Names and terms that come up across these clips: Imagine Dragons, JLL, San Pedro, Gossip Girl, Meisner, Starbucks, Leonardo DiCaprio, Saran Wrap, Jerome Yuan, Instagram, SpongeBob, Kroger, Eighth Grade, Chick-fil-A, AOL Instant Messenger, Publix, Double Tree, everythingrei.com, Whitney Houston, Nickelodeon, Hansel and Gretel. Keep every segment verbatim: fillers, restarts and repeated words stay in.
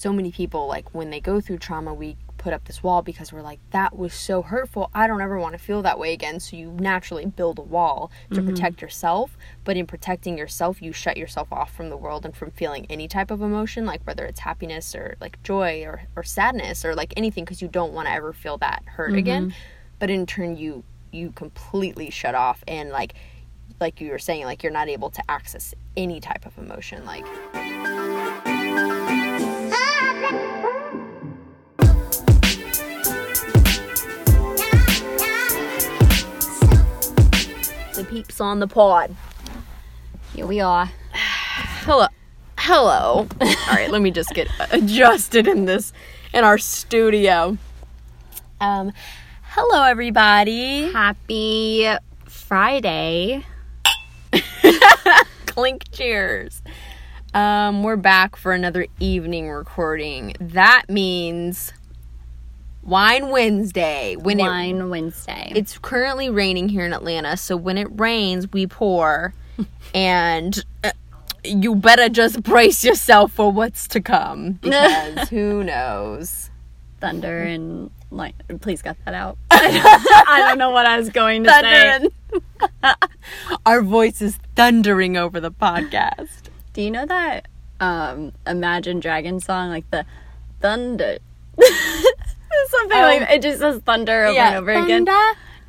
so many people, like, when they go through trauma, we put up this wall because we're like, that was so hurtful, I don't ever want to feel that way again. So you naturally build a wall to mm-hmm. protect yourself, but in protecting yourself, you shut yourself off from the world and from feeling any type of emotion, like whether it's happiness or like joy or, or sadness or like anything, because you don't want to ever feel that hurt mm-hmm. again. But in turn, you you completely shut off, and like like you were saying, like, you're not able to access any type of emotion, like. Peeps on the pod. Here we are. Hello. Hello. All right, let me just get adjusted in this, in our studio. Um, hello, everybody. Happy Friday. Clink cheers. Um, we're back for another evening recording. That means... Wine Wednesday. When Wine it, Wednesday. It's currently raining here in Atlanta, so when it rains, we pour, and uh, you better just brace yourself for what's to come, because who knows? Thunder and light. Please cut that out. I don't know what I was going to thunder say. And our voice is thundering over the podcast. Do you know that um, Imagine Dragons song, like the thunder? Something um, like that. It just says thunder over yeah, and over thunder, again.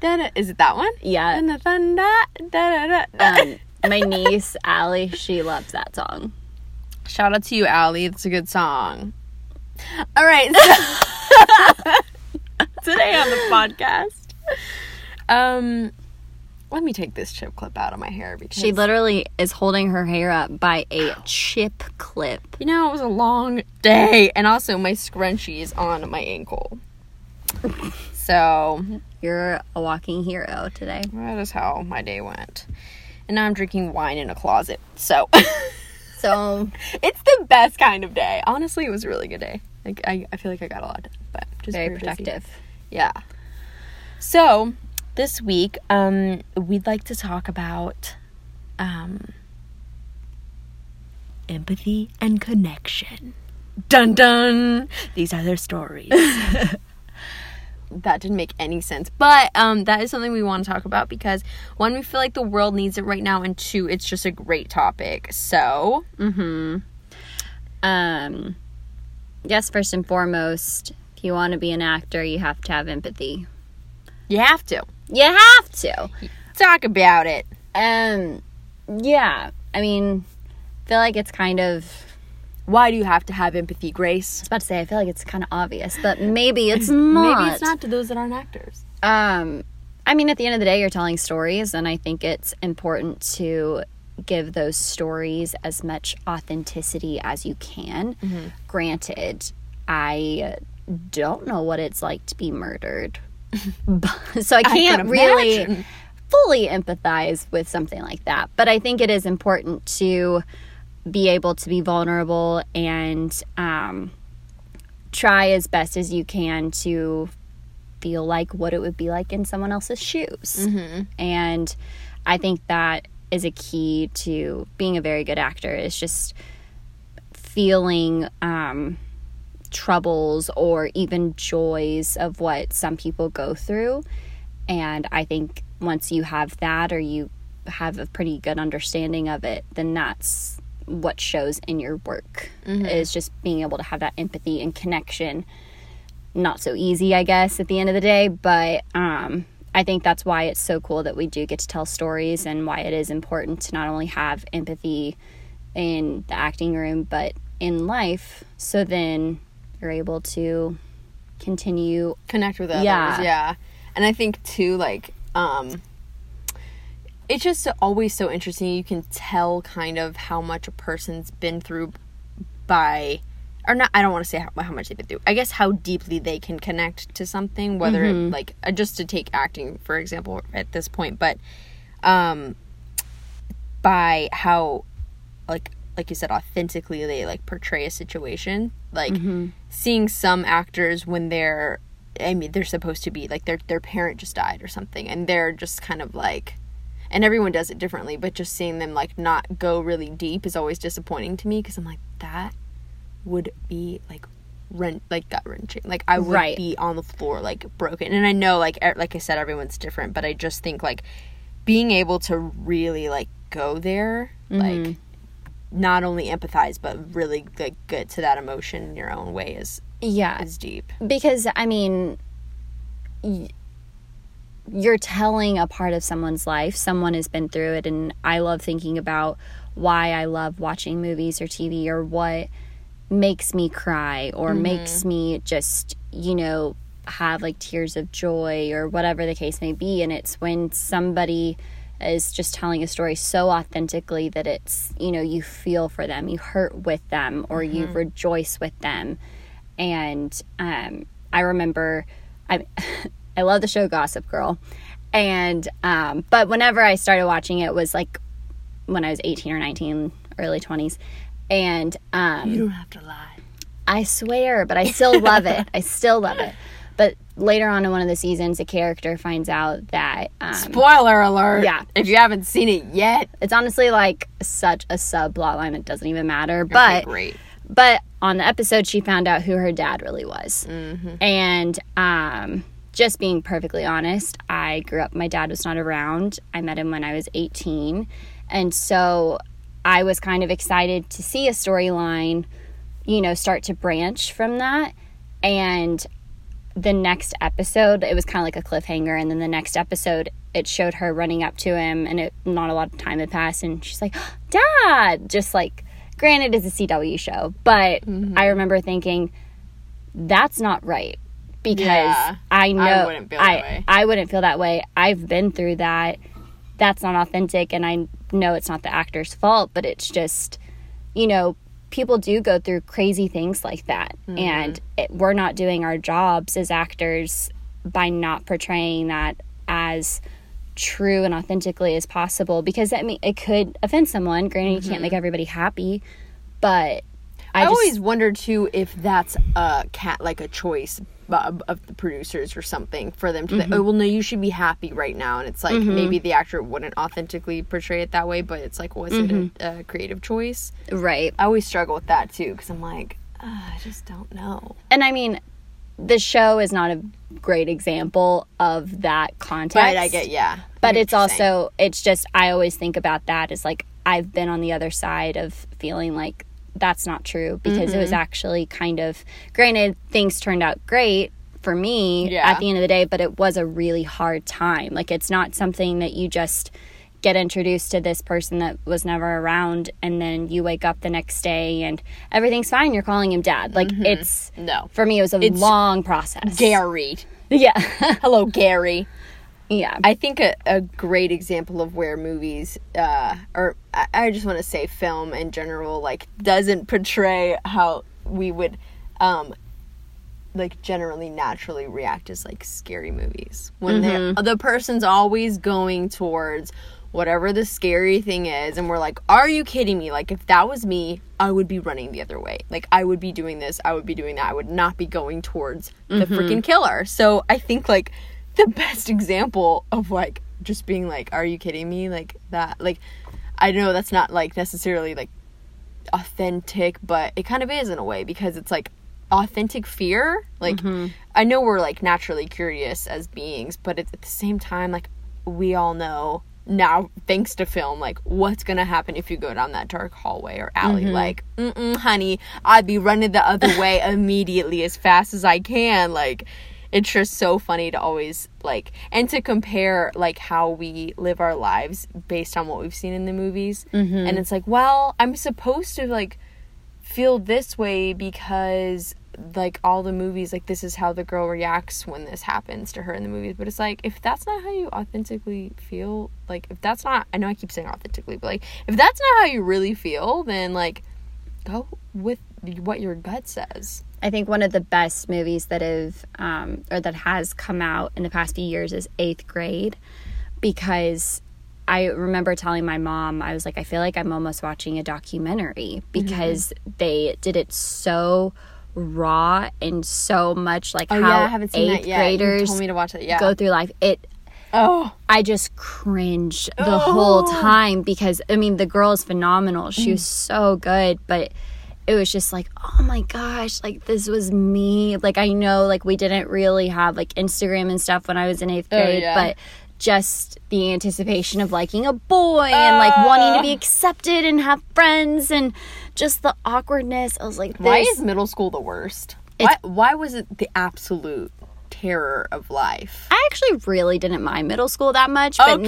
Da-da. Is it that one? Yeah. And the thunder. Da, da, da. Um, my niece, Allie, she loves that song. Shout out to you, Allie. It's a good song. All right. So today on the podcast, um, let me take this chip clip out of my hair, because she literally is holding her hair up by a ow. Chip clip. You know, it was a long day, and also my scrunchie is on my ankle. So you're a walking hero today. That is how my day went, and now I'm drinking wine in a closet. So, so it's the best kind of day. Honestly, it was a really good day. Like I, I feel like I got a lot done, but just very productive. Busy. Yeah. So. This week, um, we'd like to talk about um, empathy and connection. Dun dun! These are their stories. That didn't make any sense, but um, that is something we want to talk about because, one, we feel like the world needs it right now, and two, it's just a great topic. So, mm-hmm. um, yes, first and foremost, if you want to be an actor, you have to have empathy. You have to. You have to. Talk about it. Um, yeah. I mean, I feel like it's kind of... Why do you have to have empathy, Grace? I was about to say, I feel like it's kind of obvious, but maybe it's not. Maybe it's not to those that aren't actors. Um, I mean, at the end of the day, you're telling stories, and I think it's important to give those stories as much authenticity as you can. Mm-hmm. Granted, I don't know what it's like to be murdered. So I can't I really fully empathize with something like that. But I think it is important to be able to be vulnerable and um, try as best as you can to feel like what it would be like in someone else's shoes. Mm-hmm. And I think that is a key to being a very good actor, is just feeling... Um, troubles or even joys of what some people go through. And I think once you have that, or you have a pretty good understanding of it, then that's what shows in your work, mm-hmm. is just being able to have that empathy and connection. Not so easy, I guess, at the end of the day, but um I think that's why it's so cool that we do get to tell stories, and why it is important to not only have empathy in the acting room but in life, so then you're able to continue connect with others. Yeah. Yeah. And I think too, like, um it's just always so interesting. You can tell kind of how much a person's been through by, or not, I don't want to say how, how much they've been through, I guess how deeply they can connect to something, whether mm-hmm. it, like, uh, just to take acting for example at this point, but um by how like like you said, authentically they, like, portray a situation. Like, mm-hmm. seeing some actors when they're, I mean, they're supposed to be, like, their their parent just died or something, and they're just kind of, like, and everyone does it differently, but just seeing them, like, not go really deep is always disappointing to me, because I'm like, that would be like rent like gut wrenching. Like I would right. be on the floor like broken. And I know like er- like I said, everyone's different, but I just think like being able to really like go there, mm-hmm. like not only empathize but really like get to that emotion in your own way is yeah is deep. Because I mean, y- you're telling a part of someone's life. Someone has been through it, and I love thinking about why I love watching movies or T V or what makes me cry or mm-hmm. makes me just, you know, have like tears of joy or whatever the case may be. And it's when somebody is just telling a story so authentically that it's, you know, you feel for them, you hurt with them, or mm-hmm. you rejoice with them. And um, I remember I I love the show Gossip Girl, and um, but whenever I started watching it was like when I was eighteen or nineteen, early twenties, and um, you don't have to lie. I swear, but I still love it. I still love it. But later on in one of the seasons, a character finds out that um, spoiler alert. Yeah, if you haven't seen it yet, it's honestly like such a sub plot line. It doesn't even matter. Okay, but great. But on the episode, she found out who her dad really was, mm-hmm. and um. Just being perfectly honest, I grew up, my dad was not around. I met him when I was eighteen. And so I was kind of excited to see a storyline, you know, start to branch from that. And the next episode, it was kind of like a cliffhanger. And then the next episode, it showed her running up to him, and it, not a lot of time had passed. And she's like, Dad! Just like, granted, it's a C W show. But mm-hmm. I remember thinking, that's not right. Because yeah, I know I wouldn't feel I, that way. I wouldn't feel that way. I've been through that. That's not authentic, and I know it's not the actor's fault, but it's just, you know, people do go through crazy things like that, mm-hmm. and it, we're not doing our jobs as actors by not portraying that as true and authentically as possible, because I mean, it could offend someone. Granted, mm-hmm. you can't make everybody happy, but I, I just, always wonder too if that's a cat like a choice of, of the producers or something for them to mm-hmm. oh well no, you should be happy right now, and it's like mm-hmm. maybe the actor wouldn't authentically portray it that way, but it's like was mm-hmm. it a, a creative choice? Right. I always struggle with that too, because I'm like oh, I just don't know. And I mean, the show is not a great example of that context. But I get yeah. But it's also saying. It's just I always think about that as like I've been on the other side of feeling like that's not true, because mm-hmm. it was actually kind of, granted, things turned out great for me yeah. at the end of the day, but it was a really hard time. Like, it's not something that you just get introduced to this person that was never around, and then you wake up the next day and everything's fine. You're calling him Dad. Like, mm-hmm. it's, no, for me, it was a it's long process. Gary. Yeah. Hello, Gary. Yeah. I think a, a great example of where movies, uh, or I, I just want to say film in general, like, doesn't portray how we would, um, like, generally naturally react is, like, scary movies. When mm-hmm. the person's always going towards whatever the scary thing is, and we're like, are you kidding me? Like, if that was me, I would be running the other way. Like, I would be doing this, I would be doing that. I would not be going towards mm-hmm. the freaking killer. So I think, like, the best example of like just being like, are you kidding me? Like that, like, I know that's not like necessarily like authentic, but it kind of is in a way, because it's like authentic fear. Like mm-hmm. I know we're like naturally curious as beings, but it's at the same time, like we all know now, thanks to film, like what's gonna happen if you go down that dark hallway or alley, mm-hmm. like mm-mm, honey, I'd be running the other way immediately as fast as I can. Like, it's just so funny to always, like, and to compare, like, how we live our lives based on what we've seen in the movies. Mm-hmm. And it's like, well, I'm supposed to, like, feel this way because, like, all the movies, like, this is how the girl reacts when this happens to her in the movies. But it's like, if that's not how you authentically feel, like, if that's not, I know I keep saying authentically, but, like, if that's not how you really feel, then, like, go with what your gut says. I think one of the best movies that have, um, or that has come out in the past few years is Eighth Grade, because I remember telling my mom, I was like, I feel like I'm almost watching a documentary, because mm-hmm. they did it so raw and so much like oh, how yeah, I haven't seen eighth that yet. Graders you told me to watch it. Yeah. go through life. It. Oh, I just cringed the oh. whole time, because I mean, the girl is phenomenal. She mm. was so good, but it was just like, oh my gosh, like this was me. Like I know like we didn't really have like Instagram and stuff when I was in eighth grade, oh, yeah. but just the anticipation of liking a boy oh. and like wanting to be accepted and have friends and just the awkwardness. I was like, this. Why is middle school the worst? Why, why was it the absolute terror of life? I actually really didn't mind middle school that much, but okay,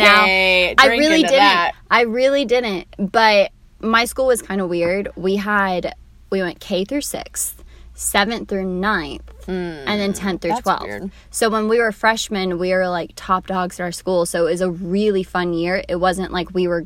now I really didn't. That. I really didn't. But my school was kind of weird. We had we went K through sixth, seventh through ninth, mm, and then tenth through twelfth. Weird. So when we were freshmen, we were like top dogs at our school. So it was a really fun year. It wasn't like we were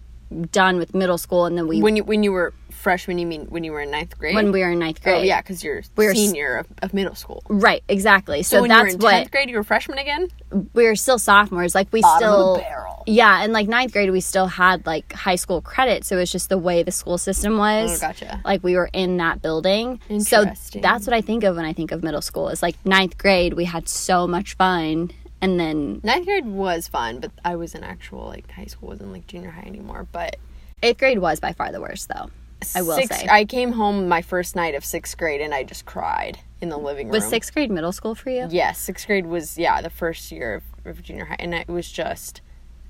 done with middle school and then we when you when you were freshman, you mean when you were in ninth grade? When we were in ninth grade. Oh, yeah, because you're we senior of, of middle school. Right, exactly. So, so when that's you were in tenth grade, you were freshman again? We were still sophomores. Like, we Bottom still... Of the barrel. Yeah, and, like, ninth grade, we still had, like, high school credit, so it was just the way the school system was. Oh, gotcha. Like, we were in that building. Interesting. So that's what I think of when I think of middle school. It's, like, ninth grade, we had so much fun, and then... Ninth grade was fun, but I was in actual, like, high school. Wasn't, like, junior high anymore, but... Eighth grade was by far the worst, though. I will sixth, say. I came home my first night of sixth grade and I just cried in the living room. Was sixth grade middle school for you? Yes. Yeah, sixth grade was, yeah, the first year of, of junior high. And it was just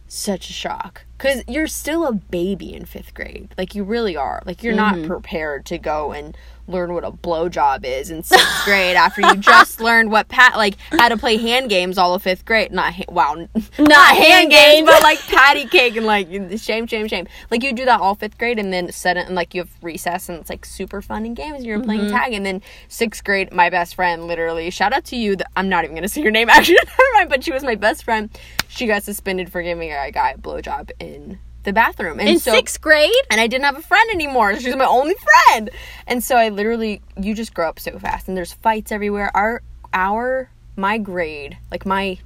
such a shock. Because you're still a baby in fifth grade. Like, you really are. Like, you're mm-hmm. not prepared to go and learn what a blowjob is in sixth grade after you just learned what, pat like, how to play hand games all of fifth grade. Not, ha- wow. Not, not hand games, but, like, patty cake and, like, shame, shame, shame. Like, you do that all fifth grade and then set it, and, like, you have recess and it's, like, super fun in games and you're mm-hmm. playing tag. And then sixth grade, my best friend, literally, shout out to you. The, I'm not even going to say your name, actually, never mind, but she was my best friend. She got suspended for giving a guy a blowjob in in the bathroom. And in so, sixth grade? And I didn't have a friend anymore. She was my only friend. And so I literally, you just grow up so fast. And there's fights everywhere. Our, our, my grade, like my,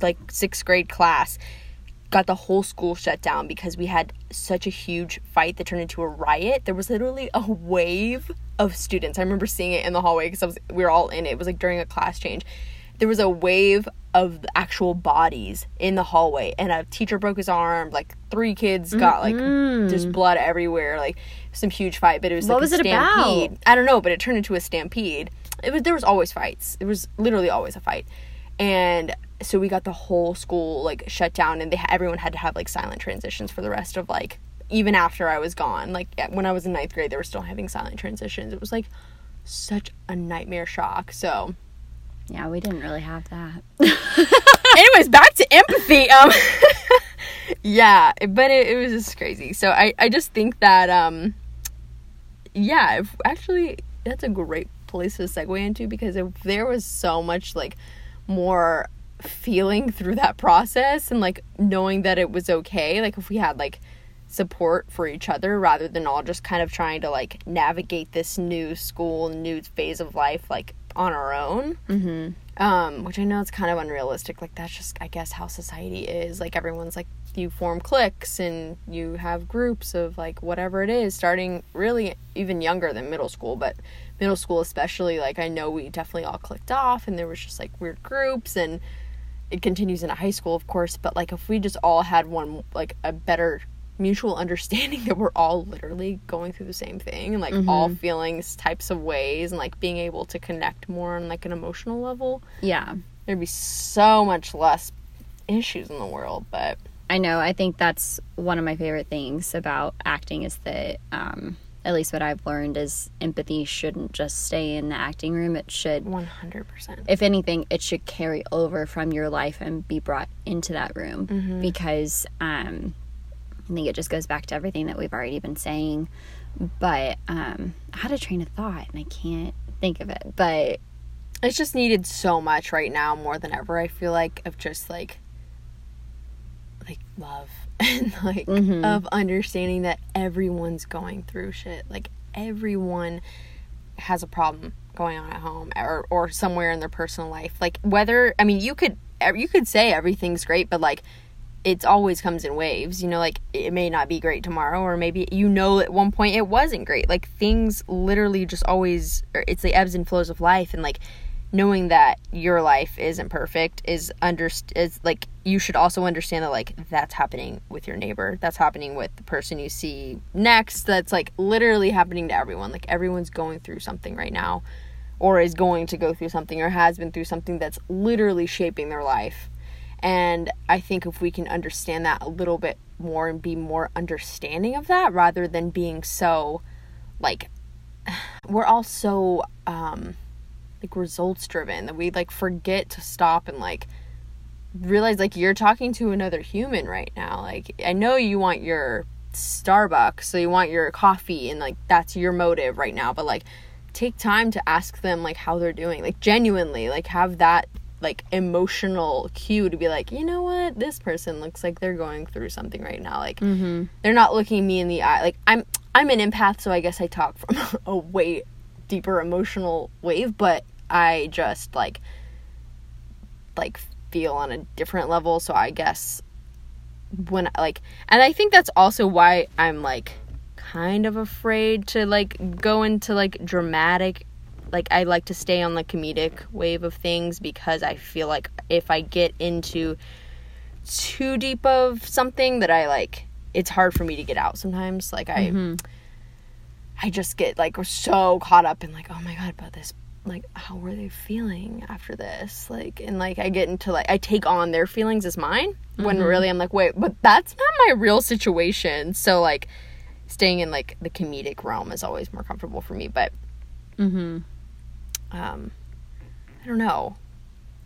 like sixth grade class got the whole school shut down because we had such a huge fight that turned into a riot. There was literally a wave of students. I remember seeing it in the hallway because I was, we were all in it. It was like during a class change. There was a wave of actual bodies in the hallway, and a teacher broke his arm. Like three kids got like mm-hmm. just blood everywhere. Like some huge fight, but it was what like was a it stampede. About? I don't know, but it turned into a stampede. It was there was always fights. It was literally always a fight, and so we got the whole school like shut down, and they everyone had to have like silent transitions for the rest of like even after I was gone. Like when I was in ninth grade, they were still having silent transitions. It was like such a nightmare shock. So. Yeah, we didn't really have that. Anyways, back to empathy. Um, yeah, but it, it was just crazy. So I, I just think that, um, yeah, if, actually, that's a great place to segue into because if there was so much, like, more feeling through that process and, like, knowing that it was okay, like, if we had, like, support for each other rather than all just kind of trying to, like, navigate this new school, new phase of life, like, on our own mm-hmm. um which I know it's kind of unrealistic. Like that's just I guess how society is. Like everyone's like you form cliques and you have groups of like whatever it is starting really even younger than middle school, but middle school especially like I know we definitely all clicked off and there was just like weird groups and it continues into high school of course, but like if we just all had one like a better mutual understanding that we're all literally going through the same thing and like mm-hmm. all feelings types of ways and like being able to connect more on like an emotional level, yeah, there'd be so much less issues in the world. But I know I think that's one of my favorite things about acting is that um at least what I've learned is empathy shouldn't just stay in the acting room. It should one hundred percent. If anything, it should carry over from your life and be brought into that room mm-hmm. because um I think it just goes back to everything that we've already been saying. But um, I had a train of thought, and I can't think of it. But it's just needed so much right now more than ever, I feel like, of just, like, like love and, like, mm-hmm. of understanding that everyone's going through shit. Like, everyone has a problem going on at home or, or somewhere in their personal life. Like, whether, I mean, you could you could say everything's great, but, like, it always comes in waves, you know, like, it may not be great tomorrow, or maybe, you know, at one point it wasn't great, like, things literally just always, it's the ebbs and flows of life, and, like, knowing that your life isn't perfect is under is like you should also understand that like that's happening with your neighbor, that's happening with the person you see next, that's like literally happening to everyone. Like everyone's going through something right now, or is going to go through something, or has been through something that's literally shaping their life. And I think if we can understand that a little bit more and be more understanding of that, rather than being so like we're all so um like results driven that we like forget to stop and like realize like you're talking to another human right now. Like I know you want your Starbucks, so you want your coffee, and like that's your motive right now, but like take time to ask them like how they're doing, like genuinely, like have that like emotional cue to be like, you know what, this person looks like they're going through something right now, like mm-hmm. they're not looking me in the eye. Like I'm I'm an empath, so I guess I talk from a way deeper emotional wave, but I just like like feel on a different level. So I guess when like, and I think that's also why I'm like kind of afraid to like go into like dramatic, like I like to stay on the comedic wave of things, because I feel like if I get into too deep of something that I like, it's hard for me to get out sometimes. Like I mm-hmm. I just get like so caught up in like, oh my god, about this, like how were they feeling after this, like, and like I get into like I take on their feelings as mine mm-hmm. when really I'm like, wait, but that's not my real situation. So like staying in like the comedic realm is always more comfortable for me. But mm-hmm. um I don't know,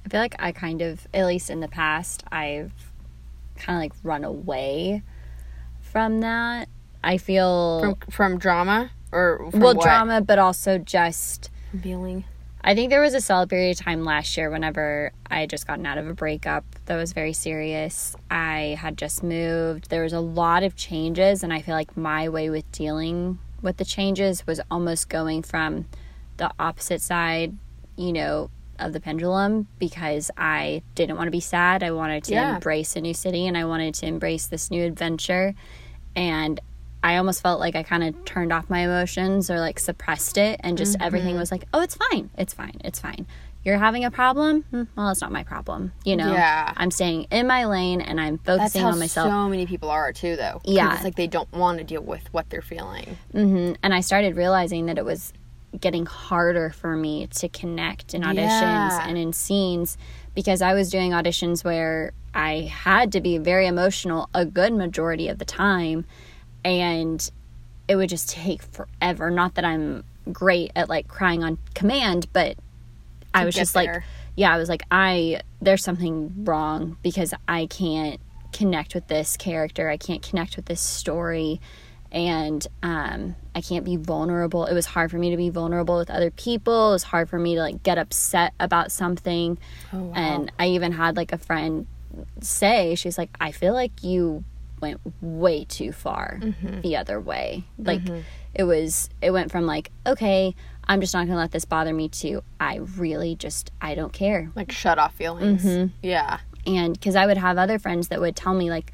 I feel like I kind of, at least in the past, I've kind of like run away from that. I feel from, from drama or from well what? Drama, but also just feeling. I think there was a solid period of time last year whenever I had just gotten out of a breakup that was very serious. I had just moved. There was a lot of changes, and I feel like my way with dealing with the changes was almost going from the opposite side, you know, of the pendulum, because I didn't want to be sad. I wanted to yeah. embrace a new city, and I wanted to embrace this new adventure. And I almost felt like I kind of turned off my emotions or like suppressed it, and just mm-hmm. everything was like, oh, it's fine. It's fine. It's fine. You're having a problem? Well, it's not my problem. You know, yeah. I'm staying in my lane, and I'm focusing on myself. That's how so many people are too, though. Yeah. It's like they don't want to deal with what they're feeling. Mm-hmm. And I started realizing that it was getting harder for me to connect in auditions yeah. and in scenes, because I was doing auditions where I had to be very emotional a good majority of the time, and it would just take forever. Not that I'm great at like crying on command, but I was just there. like, yeah, I was like, I, there's something wrong, because I can't connect with this character. I can't connect with this story. And um, I can't be vulnerable. It was hard for me to be vulnerable with other people. It was hard for me to, like, get upset about something. Oh, wow. And I even had, like, a friend say, she's like, I feel like you went way too far mm-hmm. the other way. Like, mm-hmm. it was, it went from, like, okay, I'm just not going to let this bother me, to I really just, I don't care. Like, shut off feelings. Mm-hmm. Yeah. And because I would have other friends that would tell me, like,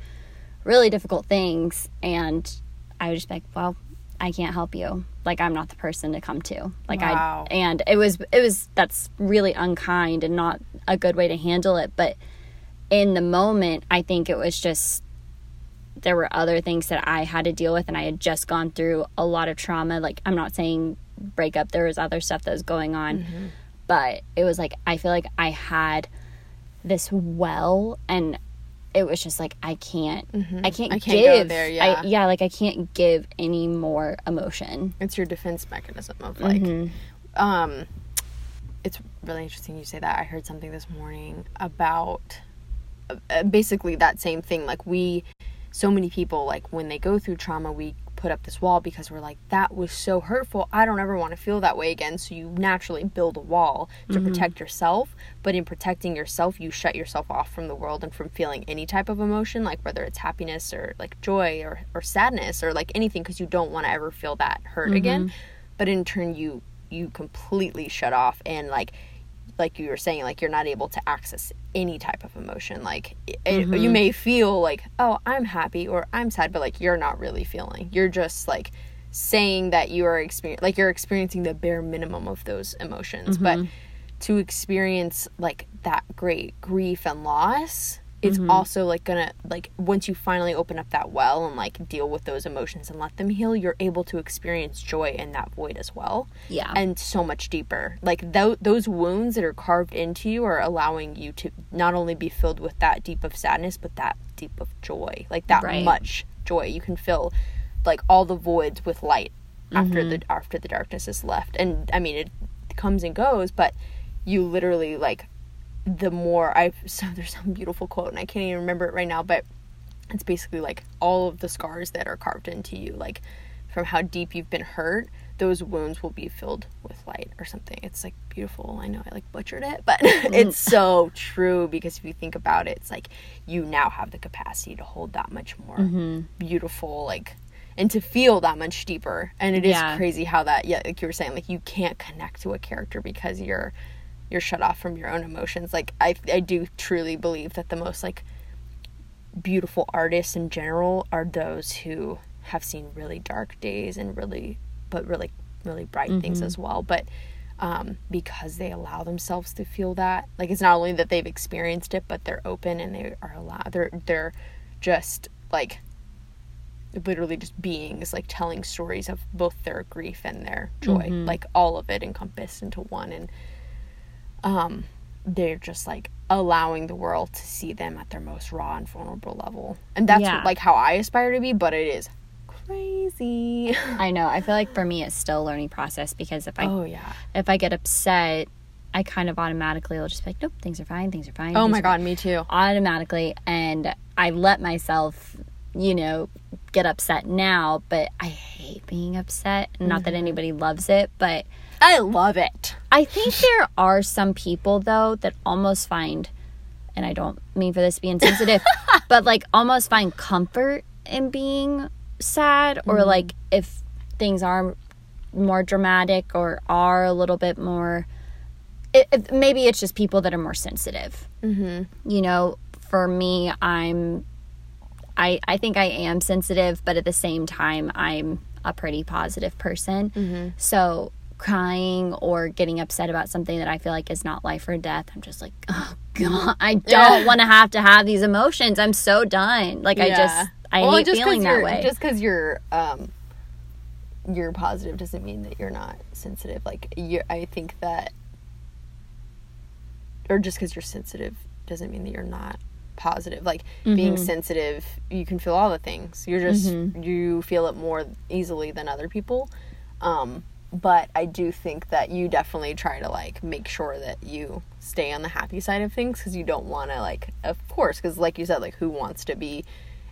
really difficult things, and I would just be like, well, I can't help you. Like, I'm not the person to come to. Like, wow. I, and it was, it was, that's really unkind and not a good way to handle it. But in the moment, I think it was just, there were other things that I had to deal with, and I had just gone through a lot of trauma. Like, I'm not saying breakup, there was other stuff that was going on, mm-hmm. but it was like, I feel like I had this well, and it was just like, I can't, mm-hmm. I can't, I can't give. Go there, yeah. I, yeah, like I can't give any more emotion. It's your defense mechanism of like, mm-hmm. um, it's really interesting you say that. I heard something this morning about uh, basically that same thing. Like we, so many people, like when they go through trauma, we put up this wall because we're like, that was so hurtful. I don't ever want to feel that way again. So you naturally build a wall to mm-hmm. protect yourself. But in protecting yourself, you shut yourself off from the world and from feeling any type of emotion, like whether it's happiness or like joy or, or sadness or like anything, because you don't want to ever feel that hurt mm-hmm. again. But in turn, you you completely shut off, and like like you were saying, like you're not able to access any type of emotion. Like it, mm-hmm. you may feel like, oh, I'm happy or I'm sad, but like you're not really feeling. You're just like saying that you are experiencing, like you're experiencing the bare minimum of those emotions. Mm-hmm. But to experience like that great grief and loss, it's mm-hmm. also like gonna, like once you finally open up that well and like deal with those emotions and let them heal, you're able to experience joy in that void as well. Yeah. And so much deeper. Like th- those wounds that are carved into you are allowing you to not only be filled with that deep of sadness, but that deep of joy. Like that right. much joy. You can fill like all the voids with light mm-hmm. after the after the darkness is left. And I mean, it comes and goes, but you literally like the more I've so there's some beautiful quote and I can't even remember it right now, but it's basically like all of the scars that are carved into you, like from how deep you've been hurt, those wounds will be filled with light or something. It's like beautiful. I know I like butchered it, but it's so true, because if you think about it, it's like you now have the capacity to hold that much more mm-hmm. beautiful, like, and to feel that much deeper. And it yeah. is crazy how that, yeah, like you were saying, like you can't connect to a character because you're you're shut off from your own emotions. Like I, I do truly believe that the most like beautiful artists in general are those who have seen really dark days and really, but really, really bright mm-hmm. things as well. But um, because they allow themselves to feel that, like it's not only that they've experienced it, but they're open and they are allowed. They're they're just like literally just beings, like telling stories of both their grief and their joy, mm-hmm. like all of it encompassed into one. And um they're just like allowing the world to see them at their most raw and vulnerable level, and that's yeah. like how I aspire to be. But it is crazy. I know. I feel like for me it's still a learning process, because if I oh yeah if I get upset, I kind of automatically will just be like, nope, things are fine, things are fine. Oh my god, fine. Me too. Automatically. And I let myself, you know, get upset now, but I hate being upset. Mm-hmm. Not that anybody loves it, but I love it. I think there are some people, though, that almost find, and I don't mean for this to be insensitive, but, like, almost find comfort in being sad, or, mm-hmm. like, if things are more dramatic or are a little bit more, it, it, maybe it's just people that are more sensitive. Mm-hmm. You know, for me, I'm, I, I think I am sensitive, but at the same time, I'm a pretty positive person. Mm-hmm. So crying or getting upset about something that I feel like is not life or death, I'm just like, oh god, I don't want to have to have these emotions. I'm so done. Like yeah. I just I well, hate just feeling that way. Just because you're um you're positive doesn't mean that you're not sensitive. Like you, I think that, or just because you're sensitive doesn't mean that you're not positive. Like mm-hmm. being sensitive, you can feel all the things. You're just mm-hmm. you feel it more easily than other people. Um, But I do think that you definitely try to, like, make sure that you stay on the happy side of things, because you don't want to, like, of course, because like you said, like, who wants to be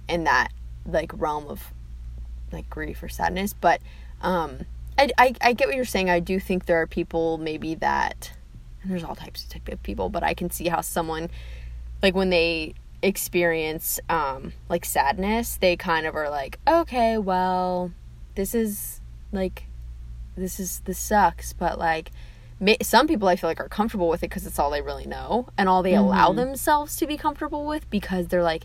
in that, like, realm of, like, grief or sadness? But um, I, I, I get what you're saying. I do think there are people maybe that, and there's all types of people, but I can see how someone, like, when they experience, um, like, sadness, they kind of are like, okay, well, this is, like, this is this sucks, but like ma- some people I feel like are comfortable with it because it's all they really know and all they mm-hmm. allow themselves to be comfortable with, because they're like,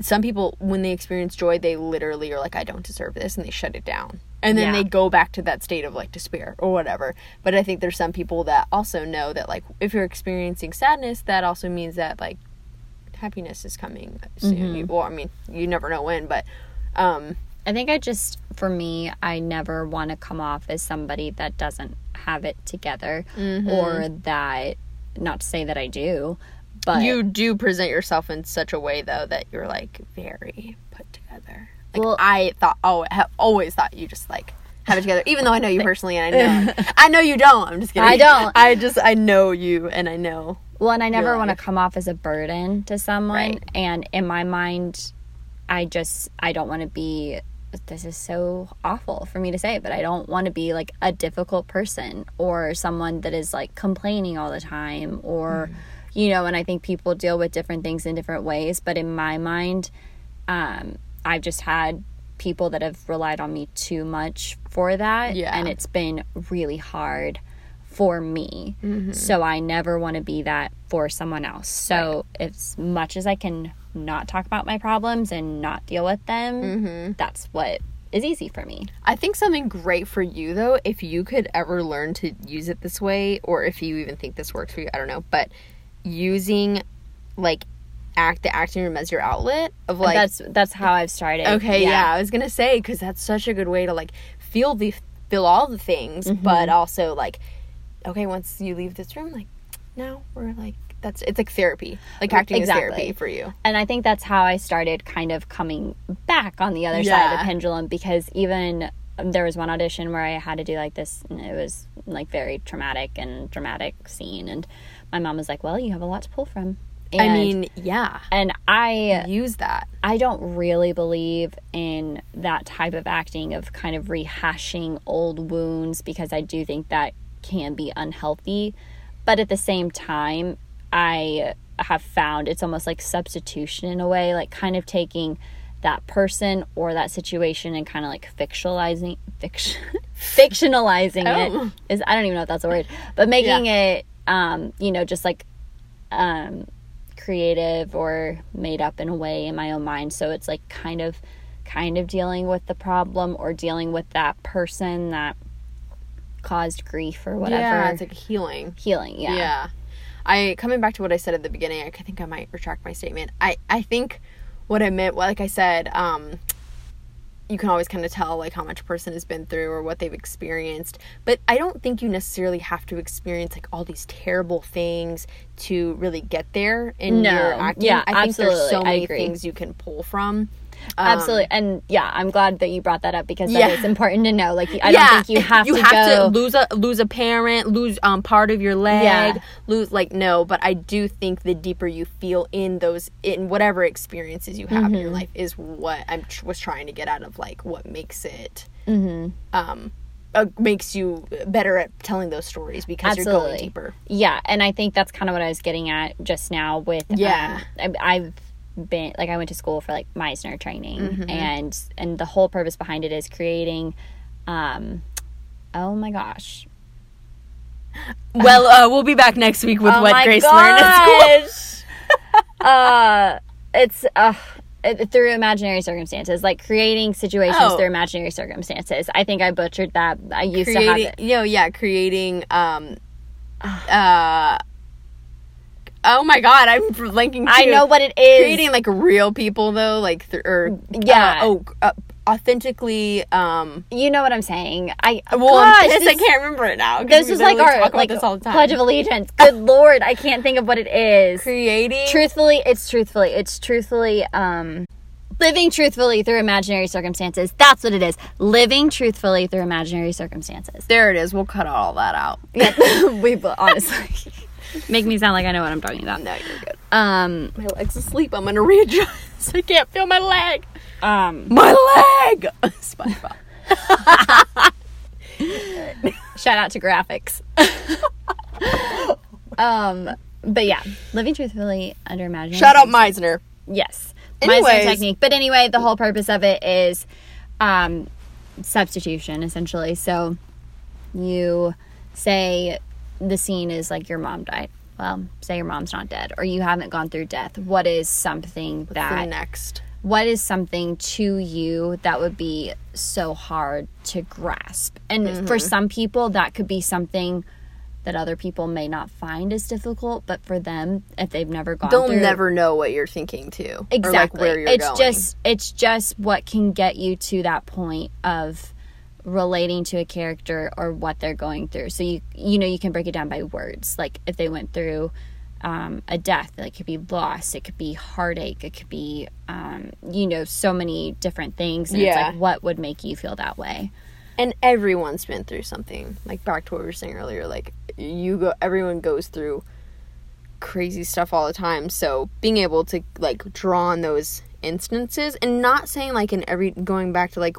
some people when they experience joy, they literally are like, I don't deserve this, and they shut it down, and then yeah. they go back to that state of like despair or whatever. But I think there's some people that also know that like if you're experiencing sadness, that also means that like happiness is coming soon. Mm-hmm. Well, I mean, you never know when, but um I think I just, for me, I never want to come off as somebody that doesn't have it together, mm-hmm. or that, not to say that I do, but you do present yourself in such a way, though, that you're, like, very put together. Like, well, I thought, oh, have always thought you just, like, have it together, even though I know you personally, and I know, I know you don't, I'm just kidding. I don't. I just, I know you, and I know. Well, and I never want to come off as a burden to someone, right. and in my mind, I just, I don't want to be, this is so awful for me to say, but I don't want to be like a difficult person or someone that is like complaining all the time, or mm. you know, and I think people deal with different things in different ways, but in my mind um I've just had people that have relied on me too much for that, yeah. and it's been really hard for me, mm-hmm. so I never want to be that for someone else, so right. as much as I can not talk about my problems and not deal with them, mm-hmm. that's what is easy for me. I think something great for you, though, if you could ever learn to use it this way, or if you even think this works for you, I don't know, but using, like, act the acting room as your outlet of, like... That's that's how I've started. Okay, yeah. yeah I was gonna say, because that's such a good way to, like, feel the feel all the things, mm-hmm. but also, like, okay, once you leave this room, like, now we're, like... That's it's like therapy. Like acting exactly. is therapy for you. And I think that's how I started kind of coming back on the other yeah. side of the pendulum, because even there was one audition where I had to do like this, and it was like very traumatic and dramatic scene, and my mom was like, well, you have a lot to pull from. And, I mean, yeah. And I use that. I don't really believe in that type of acting of kind of rehashing old wounds, because I do think that can be unhealthy. But at the same time, I have found it's almost like substitution in a way, like kind of taking that person or that situation and kind of like fictionalizing, fiction, fictionalizing oh. it is, I don't even know if that's a word, but making yeah. it, um, you know, just like, um, creative or made up in a way in my own mind. So it's like kind of, kind of dealing with the problem or dealing with that person that caused grief or whatever. Yeah, it's like healing. Healing, yeah. Yeah. I coming back to what I said at the beginning, I think I might retract my statement. I, I think what I meant, well, like I said, um, you can always kind of tell like how much a person has been through or what they've experienced. But I don't think you necessarily have to experience like all these terrible things to really get there in no. your acting. Yeah, I absolutely. think there's so many things you can pull from. Um, absolutely. And yeah, I'm glad that you brought that up, because that yeah. is important to know. Like, I yeah. don't think you have you to have go... to lose a lose a parent, lose um part of your leg, yeah. lose like no. But I do think the deeper you feel in those in whatever experiences you have mm-hmm. in your life is what I tr- was trying to get out of, like what makes it mm-hmm. um uh, makes you better at telling those stories, because absolutely. You're going deeper. Yeah, and I think that's kind of what I was getting at just now with yeah. Um, I, I've. Been, like I went to school for like Meisner training mm-hmm. and and the whole purpose behind it is creating um oh my gosh well uh we'll be back next week with oh what Grace gosh. learned at school. uh it's uh it, through imaginary circumstances, like creating situations oh. through imaginary circumstances. I think I butchered that. I used creating, to have it. You know, yeah creating um uh oh my god, I'm blanking too. I know what it is. Creating like real people though, like th- or yeah, uh, oh, uh, authentically. Um, you know what I'm saying? I well, gosh, this, I can't remember it now. This is like our like this all the time. Pledge of Allegiance. Good lord, I can't think of what it is. Creating. Truthfully, it's truthfully, it's truthfully. Um, living truthfully through imaginary circumstances. That's what it is. Living truthfully through imaginary circumstances. There it is. We'll cut all that out. we but honestly. Make me sound like I know what I'm talking about. No, you're good. Um, my leg's asleep. I'm gonna readjust. I can't feel my leg. Um, my leg. SpongeBob. Shout out to graphics. um, but yeah, living truthfully under imagination. Shout out Meisner. Yes, Anyways. Meisner technique. But anyway, the whole purpose of it is um, substitution, essentially. So you say. The scene is like your mom died. Well, say your mom's not dead, or you haven't gone through death. What is something What's that next? What is something to you that would be so hard to grasp? And mm-hmm. for some people, that could be something that other people may not find as difficult. But for them, if they've never gone, they'll through, never know what you're thinking too. Exactly. Or like where you're it's going. just it's just what can get you to that point of. Relating to a character or what they're going through. So you you know you can break it down by words. Like if they went through um, a death, like it could be loss, it could be heartache, it could be um, you know so many different things. And yeah. It's like what would make you feel that way? And everyone's been through something. Like back to what we were saying earlier. Like you go, everyone goes through crazy stuff all the time. So being able to like draw on those instances and not saying like in every going back to like.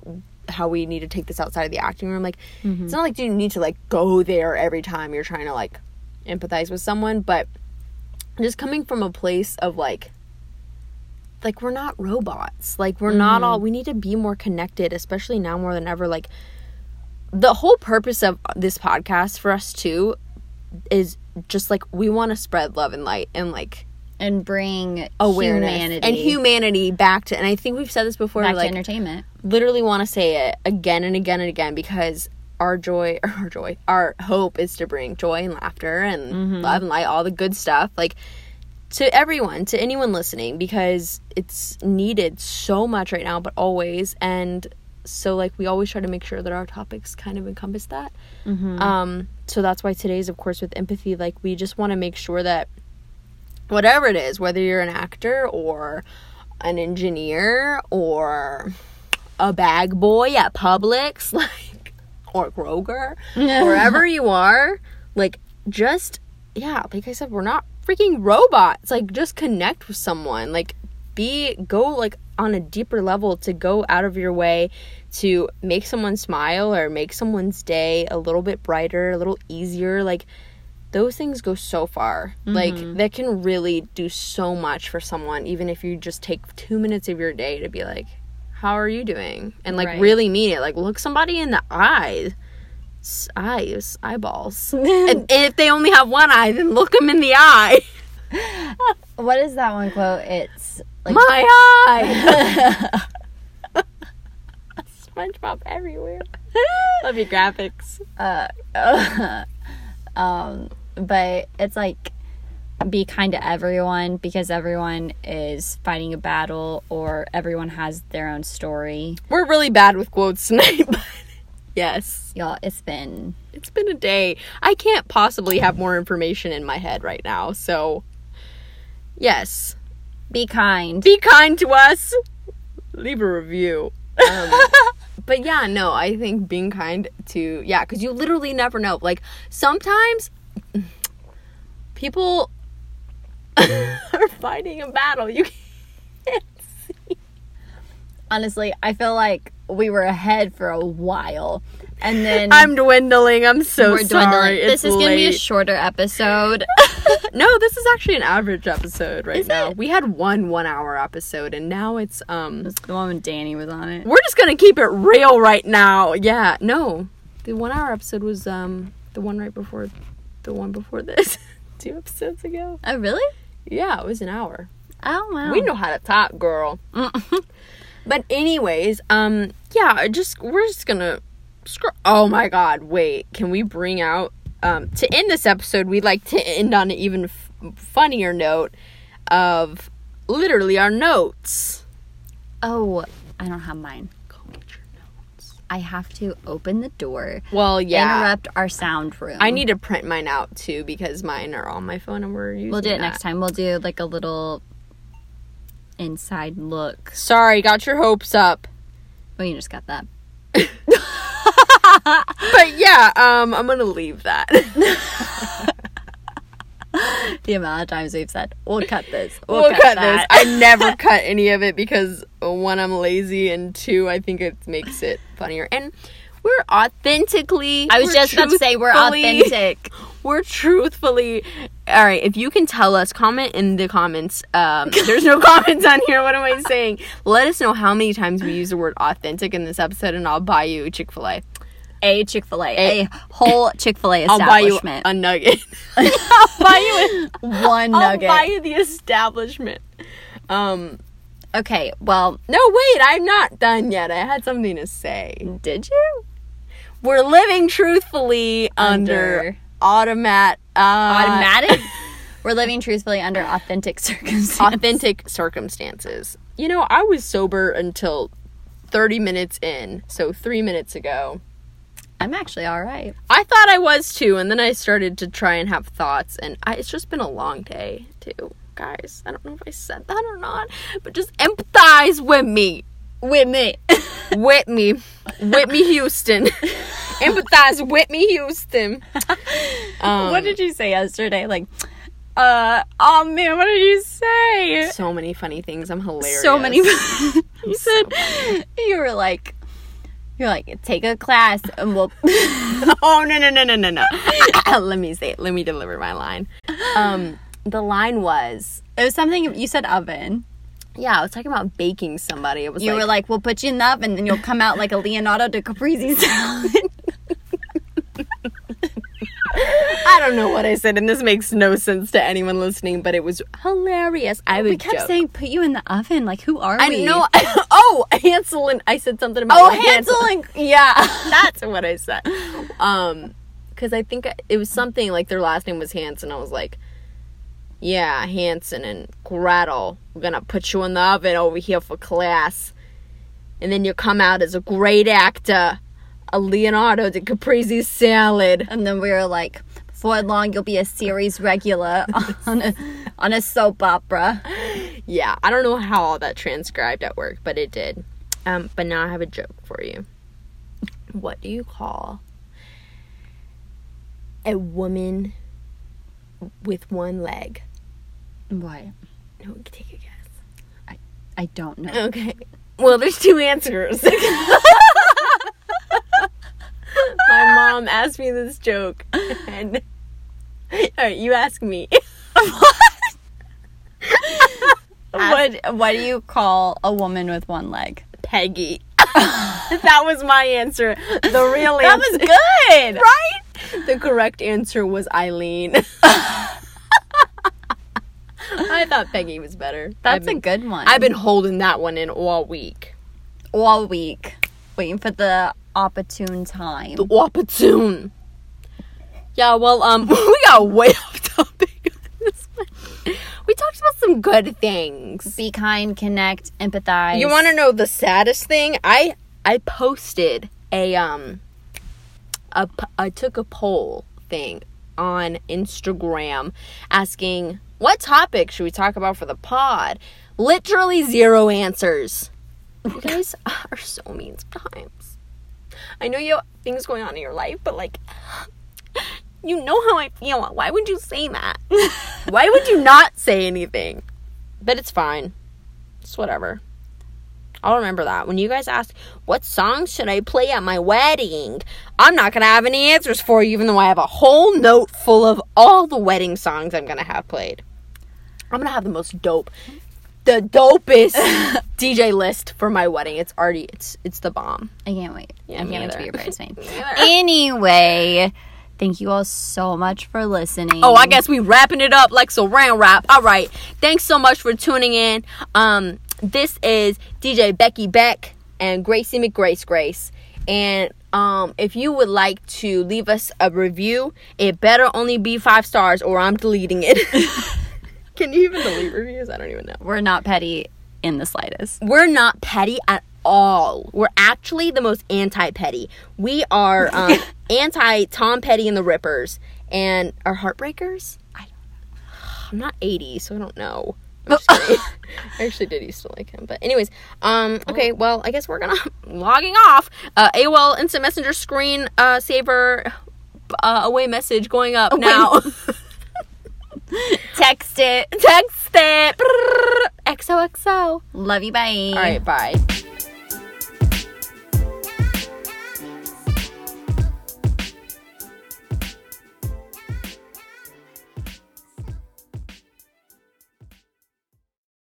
How we need to take this outside of the acting room, like mm-hmm. it's not like you need to like go there every time you're trying to like empathize with someone, but just coming from a place of like like we're not robots, like we're mm-hmm. not all we need to be more connected, especially now more than ever. Like the whole purpose of this podcast for us too is just like we want to spread love and light and like and bring awareness humanity. and humanity back to, and I think we've said this before, back like, to entertainment. Literally want to say it again and again and again, because our joy, our joy, our hope is to bring joy and laughter and mm-hmm. love and light, all the good stuff, like, to everyone, to anyone listening, because it's needed so much right now, but always. And so, like, we always try to make sure that our topics kind of encompass that. Mm-hmm. Um, so that's why today's, of course, with empathy, like, we just want to make sure that whatever it is, whether you're an actor or an engineer or a bag boy at Publix, like, or Kroger, wherever you are, like, just, yeah, like I said, we're not freaking robots. Like, just connect with someone. Like, be, go, like, on a deeper level, to go out of your way to make someone smile or make someone's day a little bit brighter, a little easier. Like, those things go so far. Mm-hmm. Like, that can really do so much for someone, even if you just take two minutes of your day to be like, how are you doing? And, like, right. really mean it. Like, look somebody in the eye. Eyes. Eyeballs. and, and if they only have one eye, then look them in the eye. What is that one quote? It's... Like, my eye! SpongeBob everywhere. Love your graphics. Uh, uh, um, but it's like, be kind to everyone, because everyone is fighting a battle, or everyone has their own story. We're really bad with quotes tonight, but yes. Y'all, it's been... It's been a day. I can't possibly have more information in my head right now, so... Yes. Be kind. Be kind to us. Leave a review. Um, but yeah, no, I think being kind to... Yeah, because you literally never know. Like, sometimes people are fighting a battle. You can't see. Honestly, I feel like we were ahead for a while. And then... I'm dwindling. I'm so we're sorry. Dwindling. This it's is going to be a shorter episode. No, this is actually an average episode right is now. It? We had one one-hour episode, and now it's, um... It's the one when Danny was on it. We're just gonna keep it real right now. Yeah, no. The one-hour episode was, um, the one right before... The one before this. Two episodes ago. Oh, really? Yeah, it was an hour. Oh, wow. We know how to talk, girl. But anyways, um, yeah, just... We're just gonna... Screw- oh, my God. Wait. Can we bring out... Um, to end this episode, we'd like to end on an even f- funnier note of literally our notes. Oh, I don't have mine. Go get your notes. I have to open the door. Well, yeah. Interrupt our sound room. I need to print mine out, too, because mine are on my phone and we're using We'll do it that. next time. We'll do, like, a little inside look. Sorry, got your hopes up. Well, you just got that. But yeah, um, I'm gonna leave that. The amount of times we've said, we'll cut this. We'll, we'll cut, cut that. this. I never cut any of it because, one, I'm lazy, and two, I think it makes it funnier. And we're authentically... I was just about to say, we're authentic. We're truthfully... All right, if you can tell us, comment in the comments. Um, there's no comments on here. What am I saying? Let us know how many times we use the word authentic in this episode, and I'll buy you Chick-fil-A. A Chick-fil-A. A, a whole Chick-fil-A establishment. I'll buy you a nugget. I'll buy you a, one nugget. I'll buy you the establishment. Um... Okay, well... No, wait, I'm not done yet. I had something to say. Did you? We're living truthfully under, under automat... Uh, automatic? We're living truthfully under authentic circumstances. Authentic circumstances. You know, I was sober until thirty minutes in, so three minutes ago. I'm actually all right. I thought I was, too, and then I started to try and have thoughts, and I, it's just been a long day, too, guys. I don't know if I said that or not, but just empathize with me. With me. With me. Whitney Houston. Empathize Whitney Houston. Um, what did you say yesterday? Like, uh, oh man, what did you say? So many funny things. I'm hilarious. So many. You said, so you were like, you're like, take a class and we'll. Oh, no, no, no, no, no, no. Let me say it. Let me deliver my line. Um, the line was, it was something you said oven. Yeah, I was talking about baking somebody. It was you like, were like, we'll put you in the oven and then you'll come out like a Leonardo DiCaprio salad. I don't know what I said, and this makes no sense to anyone listening, but it was hilarious. I would We kept joke. saying, put you in the oven. Like, who are I we? I know. Oh, Hansel and... I said something about... Oh, like Hansel, Hansel and... Yeah, that's what I said. Um, because I think it was something, like, their last name was Hansen. I was like, yeah, Hansen and Gretel. We're going to put you in the oven over here for class. And then you come out as a great actor. A Leonardo DiCaprio salad. And then we were like... Before long, you'll be a series regular on a, on a soap opera. Yeah, I don't know how all that transcribed at work, but it did. Um, but now I have a joke for you. What do you call a woman with one leg? What? No, take a guess. I I don't know. Okay. Well, there's two answers. My mom asked me this joke, and all right, you ask me. What? what? What do you call a woman with one leg? Peggy. That was my answer. The real answer. That was good, right? The correct answer was Eileen. I thought Peggy was better. That's been, a good one. I've been holding that one in all week. All week, waiting for the. Opportune time. The opportune. Yeah, well, um, we got way off topic on this one. We talked about some good things. Be kind, connect, empathize. You want to know the saddest thing? I I posted a, um, a, I took a poll thing on Instagram asking, what topic should we talk about for the pod? Literally zero answers. You guys are so mean sometimes. I know you have things going on in your life, but, like, you know how I feel. Why would you say that? Why would you not say anything? But it's fine. It's whatever. I'll remember that. When you guys ask, what songs should I play at my wedding? I'm not going to have any answers for you, even though I have a whole note full of all the wedding songs I'm going to have played. I'm going to have the most dope, the dopest D J list for my wedding. It's already, it's it's the bomb. I can't wait. Yeah, I can't wait to be your bridesmaid. Anyway, thank you all so much for listening. Oh, I guess we wrapping it up like Saran Wrap. All right. Thanks so much for tuning in. Um, This is D J Becky Beck and Gracie McGrace Grace. And um, if you would like to leave us a review, it better only be five stars or I'm deleting it. Can you even believe reviews? I don't even know. We're not petty in the slightest. We're not petty at all. We're actually the most anti-petty. We are um, anti-Tom Petty and the Rippers. And our Heartbreakers? I don't know. I'm not eighty, so I don't know. I'm just kidding. I actually did used to like him. But anyways, um, okay, well, I guess we're going to... Logging off. Uh, A O L Instant Messenger screen uh, saver uh, away message going up oh, now. Text it. Text it. Brrr. X O X O. Love you. Bye. All right. Bye.